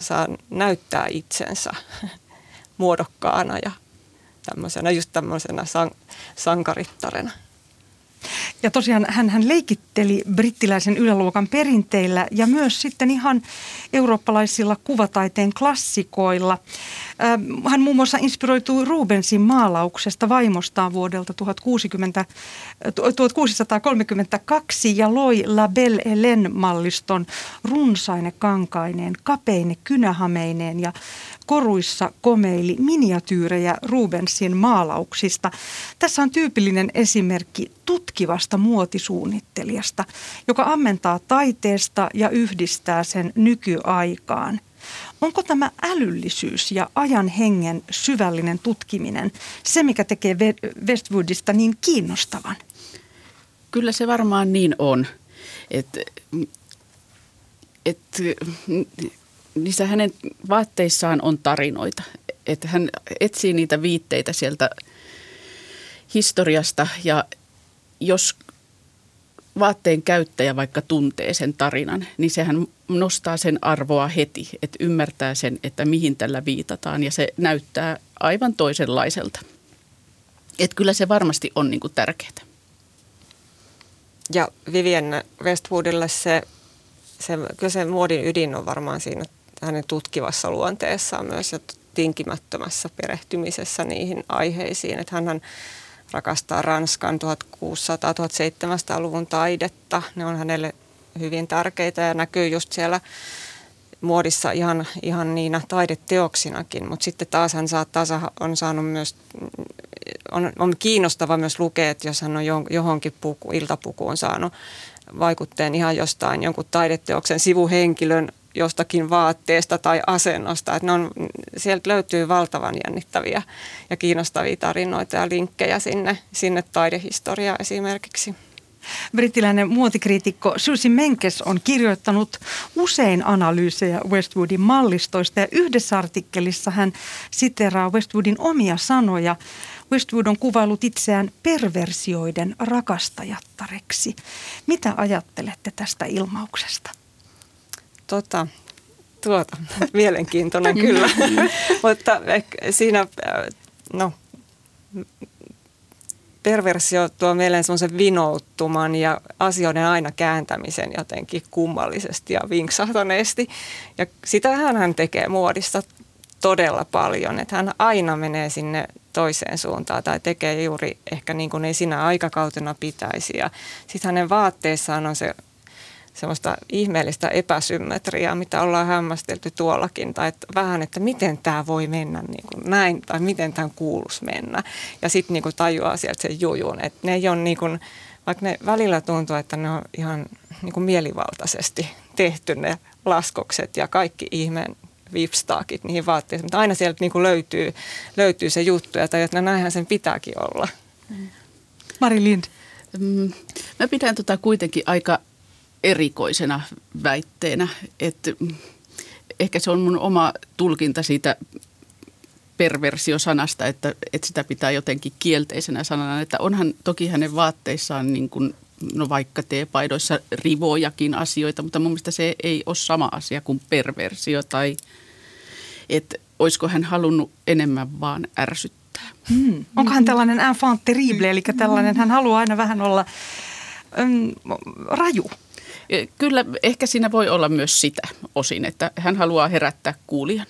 saa näyttää itsensä muodokkaana ja tämmöisenä, just tämmöisenä san, sankarittarena. Ja tosiaan hänhän leikitteli brittiläisen yläluokan perinteillä ja myös sitten ihan eurooppalaisilla kuvataiteen klassikoilla. Hän muun muassa inspiroitui Rubensin maalauksesta vaimostaan vuodelta tuhatkuusisataakolmekymmentäkaksi ja loi La Belle Hélène-malliston runsaine kankaineen, kapeine kynähameineen ja koruissa komeili miniatyyrejä Rubensin maalauksista. Tässä on tyypillinen esimerkki tutkivasta muotisuunnittelijasta, joka ammentaa taiteesta ja yhdistää sen nykyaikaan. Onko tämä älyllisyys ja ajan hengen syvällinen tutkiminen se, mikä tekee Westwoodista niin kiinnostavan? Kyllä se varmaan niin on. Että et, niissä hänen vaatteissaan on tarinoita. Että hän etsii niitä viitteitä sieltä historiasta ja jos vaatteen käyttäjä vaikka tuntee sen tarinan, niin sehän nostaa sen arvoa heti, että ymmärtää sen, että mihin tällä viitataan ja se näyttää aivan toisenlaiselta. Että kyllä se varmasti on niin kuin tärkeää. Ja Vivienne Westwoodille se se, kyllä se muodin ydin on varmaan siinä hänen tutkivassa luonteessaan myös ja tinkimättömässä perehtymisessä niihin aiheisiin. Että hänhän rakastaa Ranskan tuhatkuusisataa-seitsemänsataa-luvun taidetta. Ne on hänelle hyvin tärkeitä ja näkyy just siellä muodissa ihan, ihan niinä taideteoksinakin. Mutta sitten taas hän saa, taas on saanut myös, on, on kiinnostava myös lukea, että jos hän on johonkin puku, iltapukuun saanut vaikutteen ihan jostain jonkun taideteoksen sivuhenkilön jostakin vaatteesta tai asennosta. Että ne on, sieltä löytyy valtavan jännittäviä ja kiinnostavia tarinoita ja linkkejä sinne, sinne taidehistoriaan esimerkiksi. Brittiläinen muotikriitikko Susie Menkes on kirjoittanut usein analyysejä Westwoodin mallistoista ja yhdessä artikkelissa hän siteraa Westwoodin omia sanoja. Westwood on kuvailut itseään perversioiden rakastajattareksi. Mitä ajattelette tästä ilmauksesta? Tota, tuota, mielenkiintoinen kyllä, mutta siinä, no, perversio tuo mieleen semmoisen vinouttuman ja asioiden aina kääntämisen jotenkin kummallisesti ja vinksahtaneesti. Ja sitähän hän tekee muodissa todella paljon, että hän aina menee sinne toiseen suuntaan tai tekee juuri ehkä niin kuin ei sinä aikakautena pitäisi. Ja sitten hänen vaatteissaan on se semmoista ihmeellistä epäsymmetriaa, mitä ollaan hämmästelty tuollakin, tai että vähän, että miten tämä voi mennä niin kuin näin, tai miten tämän kuuluisi mennä. Ja sitten niin kuin tajuaa sieltä sen jujun, että ne ei ole niin kuin, vaikka ne välillä tuntuu, että ne on ihan niin kuin mielivaltaisesti tehty ne laskokset ja kaikki ihmeen vipstaakit niihin vaatteisiin, mutta aina sieltä niin kuin löytyy, löytyy se juttu, ja tajuaa, että näinhän sen pitääkin olla. Mari Lind. Mä pidän tota kuitenkin aika erikoisena väitteenä, että ehkä se on mun oma tulkinta siitä perversiosanasta, että, että sitä pitää jotenkin kielteisenä sanana, että onhan toki hänen vaatteissaan niin kuin, no vaikka teepaidoissa rivojakin asioita, mutta mun mielestä se ei ole sama asia kuin perversio tai että olisiko hän halunnut enemmän vaan ärsyttää. Hmm. Onkohan tällainen enfant terrible, eli tällainen hän haluaa aina vähän olla mm, raju. Kyllä, ehkä siinä voi olla myös sitä osin, että hän haluaa herättää kuulijan.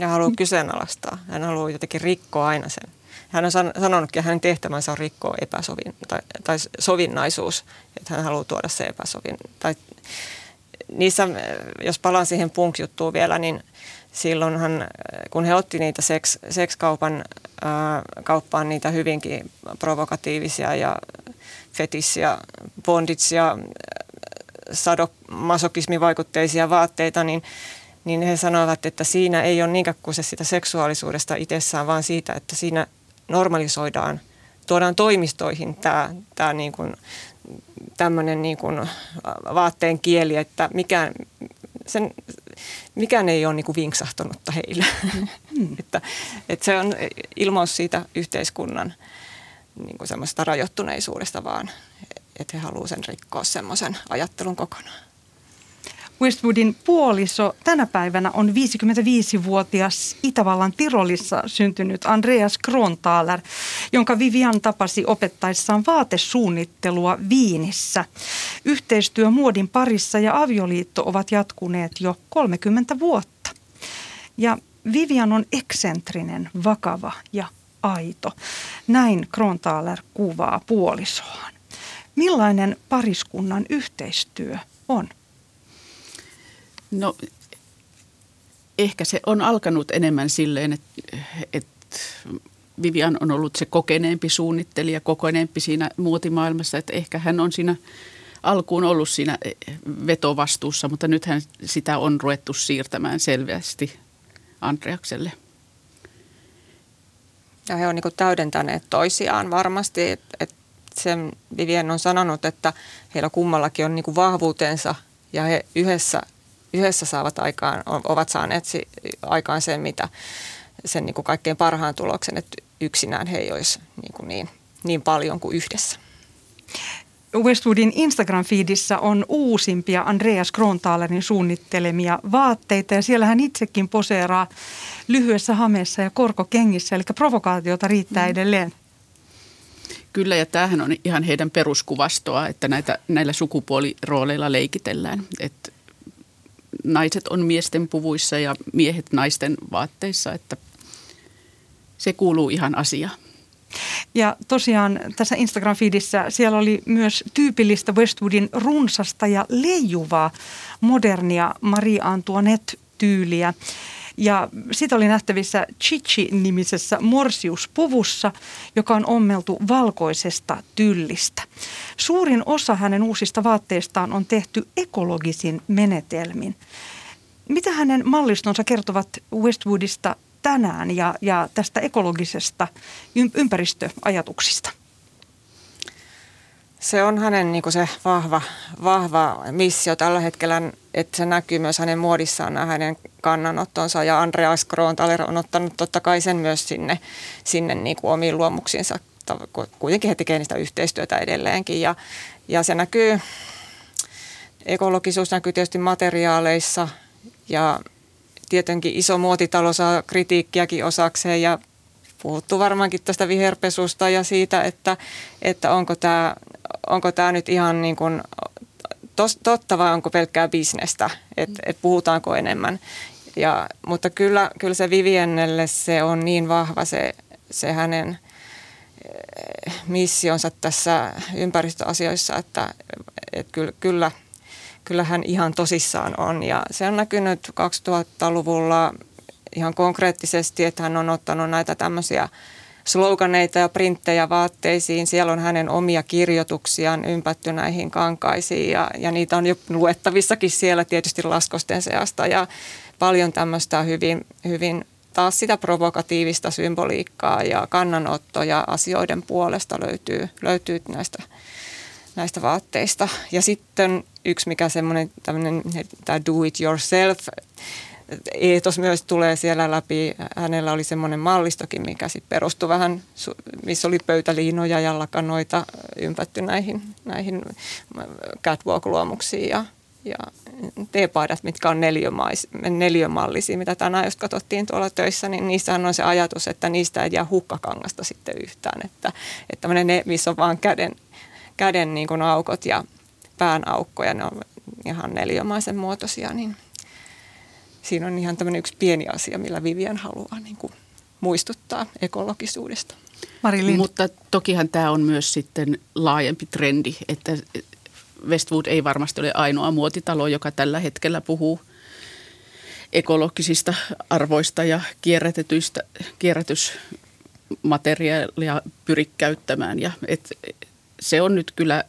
Ja haluaa kyseenalaistaa. Hän haluaa jotenkin rikkoa aina sen. Hän on sanonutkin, että hänen tehtävänsä on rikkoa epäsovin, tai, tai sovinnaisuus, että hän haluaa tuoda se epäsovin. Tai niissä, jos palaan siihen punk-juttuun vielä, niin silloinhan, kun he otti niitä seks, sekskaupan äh, kauppaan niitä hyvinkin provokatiivisia ja fetissia, bonditsia, sadomasokismivaikutteisia vaatteita, niin, niin he sanovat, että siinä ei ole niinkään kyse sitä seksuaalisuudesta itsessään, vaan siitä, että siinä normalisoidaan, tuodaan toimistoihin tämä, tämä niin kuin, tämmöinen niin kuin vaatteen kieli, että mikään, sen, mikään ei ole niin kuin vinksahtunutta heillä. Mm. että, että se on ilmaus siitä yhteiskunnan niin kuin semmoisesta rajoittuneisuudesta vaan, että he haluaa sen rikkoa semmoisen ajattelun kokonaan. Westwoodin puoliso tänä päivänä on viisikymmentäviisivuotias Itävallan Tirolissa syntynyt Andreas Kronthaler, jonka Vivian tapasi opettaessaan vaatesuunnittelua Viinissä. Yhteistyö muodin parissa ja avioliitto ovat jatkuneet jo kolmekymmentä vuotta. Ja Vivian on eksentrinen, vakava ja aito. Näin Kronthaler kuvaa puolisoaan. Millainen pariskunnan yhteistyö on? No ehkä se on alkanut enemmän silleen, että, että Vivian on ollut se kokeneempi suunnittelija, kokeneempi siinä muotimaailmassa, että ehkä hän on siinä alkuun ollut siinä vetovastuussa, mutta nythän sitä on ruvettu siirtämään selvästi Andreakselle. Ja he on niin kuin täydentäneet toisiaan varmasti, että et sen Vivienne on sanonut, että heillä kummallakin on niin kuin vahvuutensa ja he yhdessä, yhdessä saavat aikaan, ovat saaneet aikaan sen, mitä, sen niin kuin kaikkein parhaan tuloksen, että yksinään he ei olisi niin, kuin niin, niin paljon kuin yhdessä. Westwoodin Instagram-feedissä on uusimpia Andreas Kronthalerin suunnittelemia vaatteita ja siellä hän itsekin poseeraa lyhyessä hameessa ja korkokengissä, eli provokaatiota riittää edelleen. Kyllä, ja tämähän on ihan heidän peruskuvastoa, että näitä, näillä sukupuolirooleilla leikitellään. Että naiset on miesten puvuissa ja miehet naisten vaatteissa, että se kuuluu ihan asiaan. Ja tosiaan tässä Instagram-feedissä siellä oli myös tyypillistä Westwoodin runsasta ja leijuvaa modernia Marie Antoinette-tyyliä. Ja sitä oli nähtävissä Chichi-nimisessä morsiuspuvussa, joka on ommeltu valkoisesta tyllistä. Suurin osa hänen uusista vaatteistaan on tehty ekologisin menetelmin. Mitä hänen mallistonsa kertovat Westwoodista tänään ja, ja tästä ekologisesta ympäristöajatuksista? Se on hänen niin kuin se vahva, vahva missio tällä hetkellä, että se näkyy myös hänen muodissaan ja hänen kannanottonsa. Ja Andreas Kronthaler on ottanut totta kai sen myös sinne, sinne niin kuin omiin luomuksiinsa. Kuitenkin he tekevät sitä yhteistyötä edelleenkin. Ja, ja se näkyy, ekologisuus näkyy tietysti materiaaleissa ja tietenkin iso muotitalo saa kritiikkiäkin osakseen ja puhuttu varmaankin tästä viherpesusta ja siitä, että, että onko tämä onko tämä nyt ihan niin kuin tos, totta vai onko pelkkää bisnestä, että et puhutaanko enemmän. Ja, mutta kyllä, kyllä se Viviennelle se on niin vahva se, se hänen missionsa tässä ympäristöasioissa, että et kyllä, kyllä Kyllähän ihan tosissaan on, ja se on näkynyt kaksituhattaluvulla ihan konkreettisesti, että hän on ottanut näitä tämmöisiä sloganeita ja printtejä vaatteisiin. Siellä on hänen omia kirjoituksiaan ympätty näihin kankaisiin ja, ja niitä on jo luettavissakin siellä tietysti laskosten seasta ja paljon tämmöistä hyvin, hyvin taas sitä provokatiivista symboliikkaa ja kannanottoja asioiden puolesta löytyy, löytyy näistä, näistä vaatteista. Ja sitten yksi, mikä semmoinen tämmöinen, tämä do it yourself, eetos myös tulee siellä läpi. Hänellä oli semmoinen mallistokin, mikä sitten perustui vähän, missä oli pöytäliinoja ja lakanoita ympätty näihin, näihin catwalk-luomuksiin ja, ja teepaidat, mitkä on neliömallisia, mitä tänään just katsottiin tuolla töissä, niin niissähän on se ajatus, että niistä ei jää hukkakangasta sitten yhtään. Että, että tämmöinen, missä on vaan käden, käden niin kuin aukot ja pään aukkoja, ne on ihan neliömaisen muotoisia, niin siinä on ihan tämmöinen yksi pieni asia, millä Vivienne haluaa niin kuin muistuttaa ekologisuudesta. Mari Lind. Mutta tokihan tämä on myös sitten laajempi trendi, että Westwood ei varmasti ole ainoa muotitalo, joka tällä hetkellä puhuu ekologisista arvoista ja kierrätetyistä, kierrätysmateriaalia pyri käyttämään. Ja et, se on nyt kyllä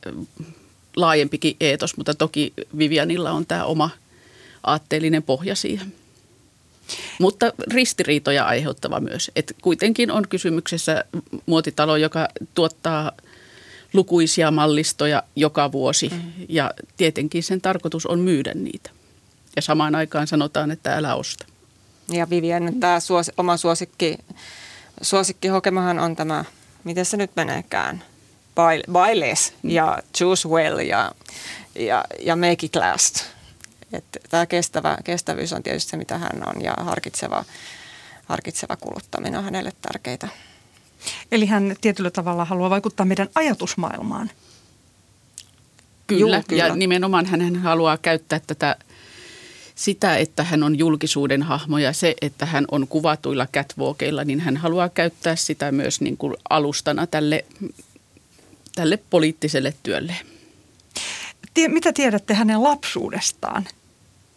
laajempikin eetos, mutta toki Viviennella on tämä oma aatteellinen pohja siihen. Mutta ristiriitoja aiheuttava myös. Et kuitenkin on kysymyksessä muotitalo, joka tuottaa lukuisia mallistoja joka vuosi. Mm-hmm. Ja tietenkin sen tarkoitus on myydä niitä. Ja samaan aikaan sanotaan, että älä osta. Ja Vivienne, tämä suos, oma suosikki, suosikkihokemahan on tämä, miten se nyt meneekään? Buy, buy less ja choose well ja, ja, ja make it last. Että tämä kestävä, kestävyys on tietysti se, mitä hän on, ja harkitseva, harkitseva kuluttaminen on hänelle tärkeää. Eli hän tietyllä tavalla haluaa vaikuttaa meidän ajatusmaailmaan. Kyllä, Juu, kyllä. Ja nimenomaan hän haluaa käyttää tätä, sitä, että hän on julkisuuden hahmo ja se, että hän on kuvatuilla catwalkeilla, niin hän haluaa käyttää sitä myös niin kuin alustana tälle tälle poliittiselle työlle. Mitä tiedätte hänen lapsuudestaan?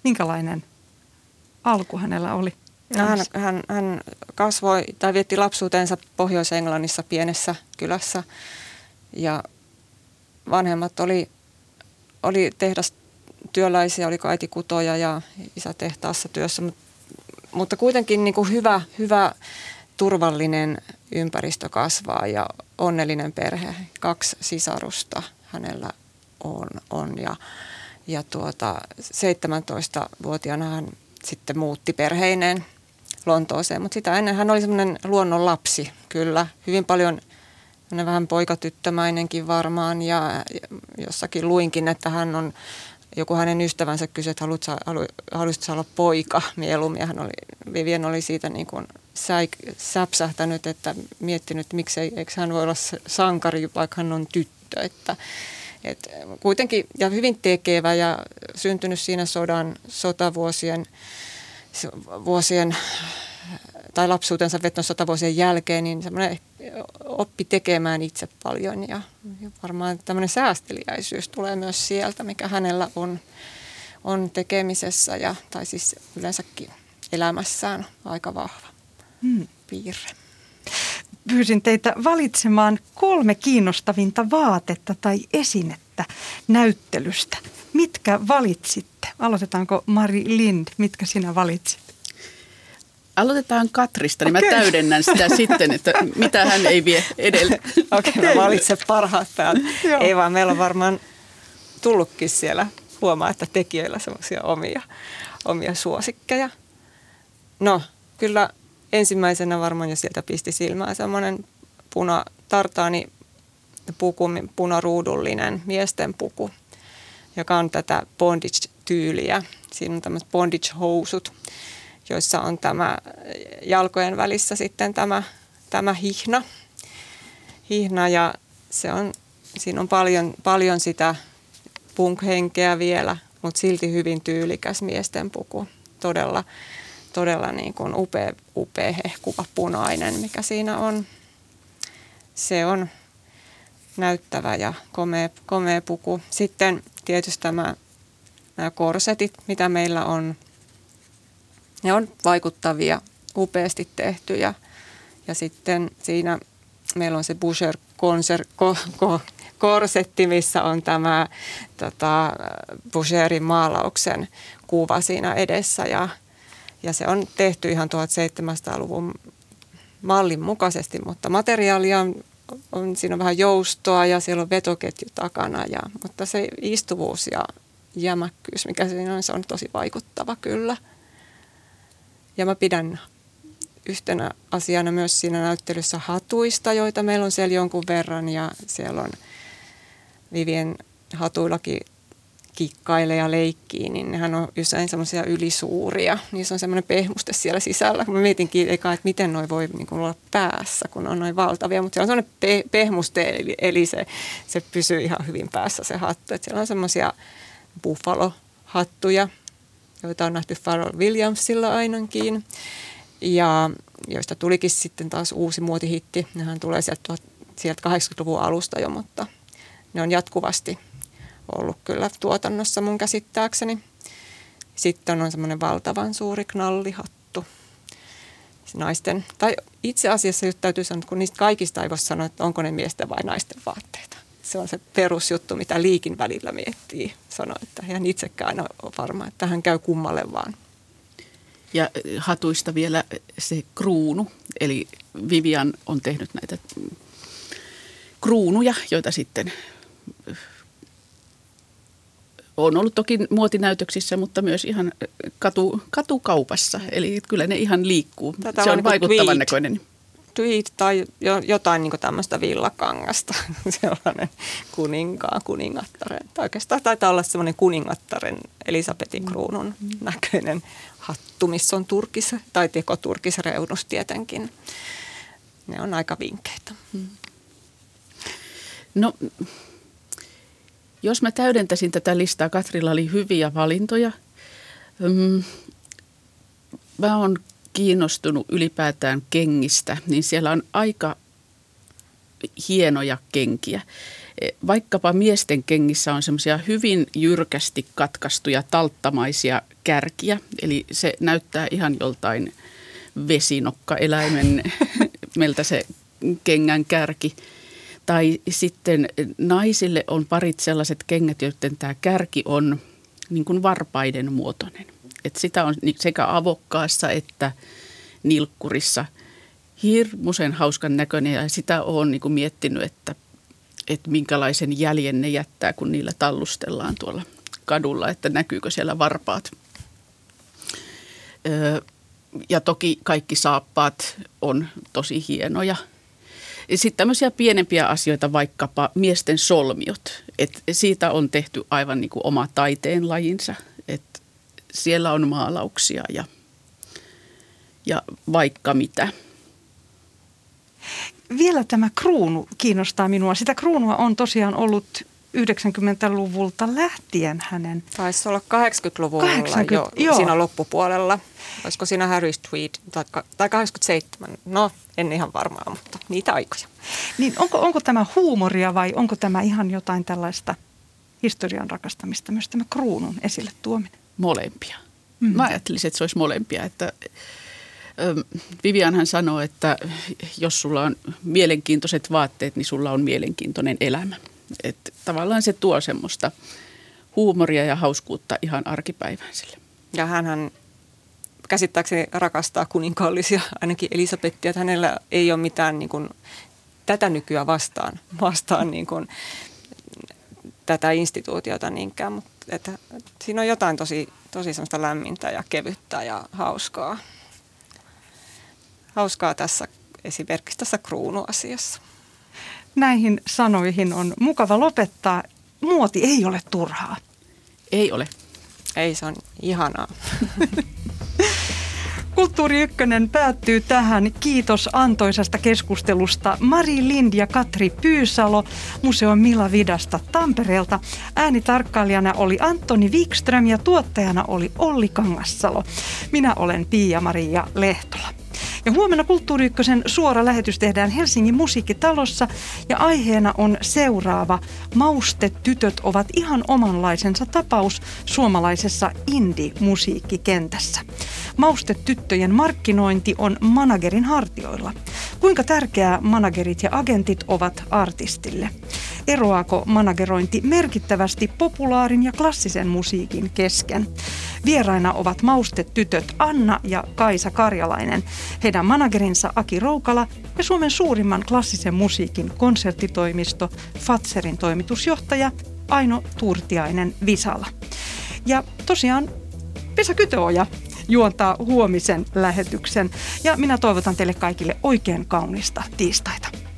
Minkälainen alku hänellä oli? No, hän, hän, hän kasvoi tai vietti lapsuutensa Pohjois-Englannissa pienessä kylässä ja vanhemmat oli, oli tehdastyöläisiä, oliko äiti kutoja ja isä tehtaassa työssä, mutta, mutta kuitenkin niin kuin hyvä, hyvä turvallinen ympäristö kasvaa ja onnellinen perhe, kaksi sisarusta hänellä on, on ja, ja tuota, seitsemäntoistavuotiaana hän sitten muutti perheineen Lontooseen, mutta sitä ennen hän oli semmoinen luonnon lapsi kyllä, hyvin paljon vähän poikatyttömäinenkin varmaan ja jossakin luinkin, että hän on, joku hänen ystävänsä kysyi, että haluaisitko olla poika mieluummin ja hän oli, Vivienne oli siitä niin kuin säpsähtänyt, että miettinyt, että miksei, eikö hän voi olla sankari, vaikka hän on tyttö. Että, et kuitenkin, ja hyvin tekevä ja syntynyt siinä sodan, sotavuosien vuosien, tai lapsuutensa veton sotavuosien jälkeen, niin semmoinen oppi tekemään itse paljon ja varmaan tämmöinen säästeliäisyys tulee myös sieltä, mikä hänellä on, on tekemisessä ja, tai siis yleensäkin elämässään aika vahva hmm. piirre. Pyysin teitä valitsemaan kolme kiinnostavinta vaatetta tai esinettä näyttelystä. Mitkä valitsitte? Aloitetaanko Mari Lind, mitkä sinä valitsit? Aloitetaan Katrista, niin okay. Mä täydennän sitä sitten, että mitä hän ei vie edellä. Okei, okay, mä valitsen parhaat päät. Ei vaan, meillä on varmaan tullutkin siellä, huomaa, että tekijöillä semmoisia omia, omia suosikkeja. No, kyllä ensimmäisenä varmaan jo sieltä pisti silmään semmoinen puna, tartaani puku, punaruudullinen miesten puku, joka on tätä bondage-tyyliä. Siinä on tämmöiset bondage-housut, joissa on tämä jalkojen välissä sitten tämä, tämä hihna. hihna ja se on, siinä on paljon, paljon sitä punk-henkeä vielä, mutta silti hyvin tyylikäs miesten puku. Todella, todella niin kuin upea, upea hehkuva punainen, mikä siinä on. Se on näyttävä ja komea, komea puku. Sitten tietysti tämä, nämä korsetit, mitä meillä on. Ne on vaikuttavia, upeasti tehtyjä. Ja sitten siinä meillä on se Boucher ko, ko, korsetti, missä on tämä tota, Boucherin maalauksen kuva siinä edessä. Ja, ja se on tehty ihan tuhatseitsemänsataaluvun mallin mukaisesti, mutta materiaalia on, on siinä on vähän joustoa ja siellä on vetoketju takana. Ja, mutta se istuvuus ja jämäkkyys, mikä siinä on, se on tosi vaikuttava kyllä. Ja mä pidän yhtenä asiana myös siinä näyttelyssä hatuista, joita meillä on siellä jonkun verran. Ja siellä on Vivienne hatuillakin kikkailee ja leikkii, niin nehän on usein semmoisia ylisuuria. Niissä on semmoinen pehmuste siellä sisällä. Mä mietinkin eka, että miten noi voi niin kuin olla päässä, kun on noin valtavia. Mutta siellä on semmoinen pehmuste, eli, eli se, se pysyy ihan hyvin päässä se hattu. Et siellä on semmoisia buffalo-hattuja, joita on nähty Pharrell Williamsilla ainakin, ja joista tulikin sitten taas uusi muotihitti. Nehän tulee sieltä, sieltä kahdeksankymmentäluvun alusta jo, mutta ne on jatkuvasti ollut kyllä tuotannossa mun käsittääkseni. Sitten on semmoinen valtavan suuri knallihattu naisten, tai itse asiassa nyt täytyy sanoa, kun niistä kaikista ei voi sanoa, että onko ne miesten vai naisten vaatteita. Se on se perusjuttu, mitä liikin välillä miettii. Sano, että hän itsekään on varma, että hän käy kummalle vaan. Ja hatuista vielä se kruunu. Eli Vivian on tehnyt näitä kruunuja, joita sitten on ollut toki muotinäytöksissä, mutta myös ihan katu, katukaupassa. Eli kyllä ne ihan liikkuu. Tätä se on niin vaikuttavan tweed. Näköinen. Tweed tai jotain niin tämmöistä villakangasta, sellainen kuninkaan, kuningattaren. Tai oikeastaan taitaa olla semmoinen kuningattaren Elisabetin kruunun mm. näköinen hattu, missä on turkis tai tekoturkisreunus tietenkin. Ne on aika vinkkeitä. Mm. No, jos mä täydentäisin tätä listaa, Katrilla oli hyviä valintoja. Mä oon kiinnostunut ylipäätään kengistä, niin siellä on aika hienoja kenkiä. Vaikkapa miesten kengissä on semmoisia hyvin jyrkästi katkaistuja talttamaisia kärkiä, eli se näyttää ihan joltain vesinokkaeläimen meltä se kengän kärki. Tai sitten naisille on parit sellaiset kengät, joiden tämä kärki on niin kuin varpaiden muotoinen. Että sitä on sekä avokkaassa että nilkkurissa hirmuisen hauskan näköinen ja sitä olen niin kuin miettinyt, että, että minkälaisen jäljen ne jättää, kun niillä tallustellaan tuolla kadulla, että näkyykö siellä varpaat. Öö, ja toki kaikki saappaat on tosi hienoja. Sitten tämmöisiä pienempiä asioita, vaikkapa miesten solmiot, että siitä on tehty aivan niin kuin oma taiteen lajinsa, että siellä on maalauksia ja, ja vaikka mitä. Vielä tämä kruunu kiinnostaa minua. Sitä kruunua on tosiaan ollut yhdeksänkymmentäluvulta lähtien hänen. Taisi olla kahdeksankymmentäluvulla kahdeksankymmentä, jo, joo. Siinä loppupuolella. Olisiko siinä Harris Tweed tai, tai kahdeksankymmentäseitsemän? No, en ihan varmaa, mutta niitä aikoja. Niin, onko, onko tämä huumoria vai onko tämä ihan jotain tällaista historian rakastamista, myös tämä kruunun esille tuominen? Molempia. Mm-hmm. Mä ajattelisin, että se olisi molempia, että Viviannehän sanoo, että jos sulla on mielenkiintoiset vaatteet, niin sulla on mielenkiintoinen elämä. Että tavallaan se tuo semmoista huumoria ja hauskuutta ihan arkipäivään sille. Ja hänhän käsittääkseni rakastaa kuninkaallisia, ainakin Elisabettia, että hänellä ei ole mitään niin kuin tätä nykyä vastaan, vastaan niin kuin tätä instituutiota niinkään. Mutta että siinä on jotain tosi, tosi semmoista lämmintä ja kevyttä ja hauskaa. Hauskaa tässä esimerkiksi tässä kruunuasiassa. Näihin sanoihin on mukava lopettaa. Muoti ei ole turhaa. Ei ole. Ei, se on ihanaa. Kulttuuri Ykkönen päättyy tähän. Kiitos antoisasta keskustelusta Mari Lind ja Katri Pyysalo Museo Milavidasta Tampereelta. Äänitarkkailijana oli Antoni Wikström ja tuottajana oli Olli Kangassalo. Minä olen Pia-Maria Lehtola. Ja huomenna Kulttuuri Ykkösen suora lähetys tehdään Helsingin Musiikkitalossa ja aiheena on seuraava. Maustetytöt ovat ihan omanlaisensa tapaus suomalaisessa indie-musiikkikentässä. Maustetyttöjen markkinointi on managerin hartioilla. Kuinka tärkeää managerit ja agentit ovat artistille? Eroaako managerointi merkittävästi populaarin ja klassisen musiikin kesken? Vieraina ovat maustetytöt Anna ja Kaisa Karjalainen, heidän managerinsa Aki Roukala ja Suomen suurimman klassisen musiikin konserttitoimisto Fatserin toimitusjohtaja Aino Turtiainen-Visala. Ja tosiaan Pisa Kytöoja juontaa huomisen lähetyksen ja minä toivotan teille kaikille oikein kaunista tiistaita.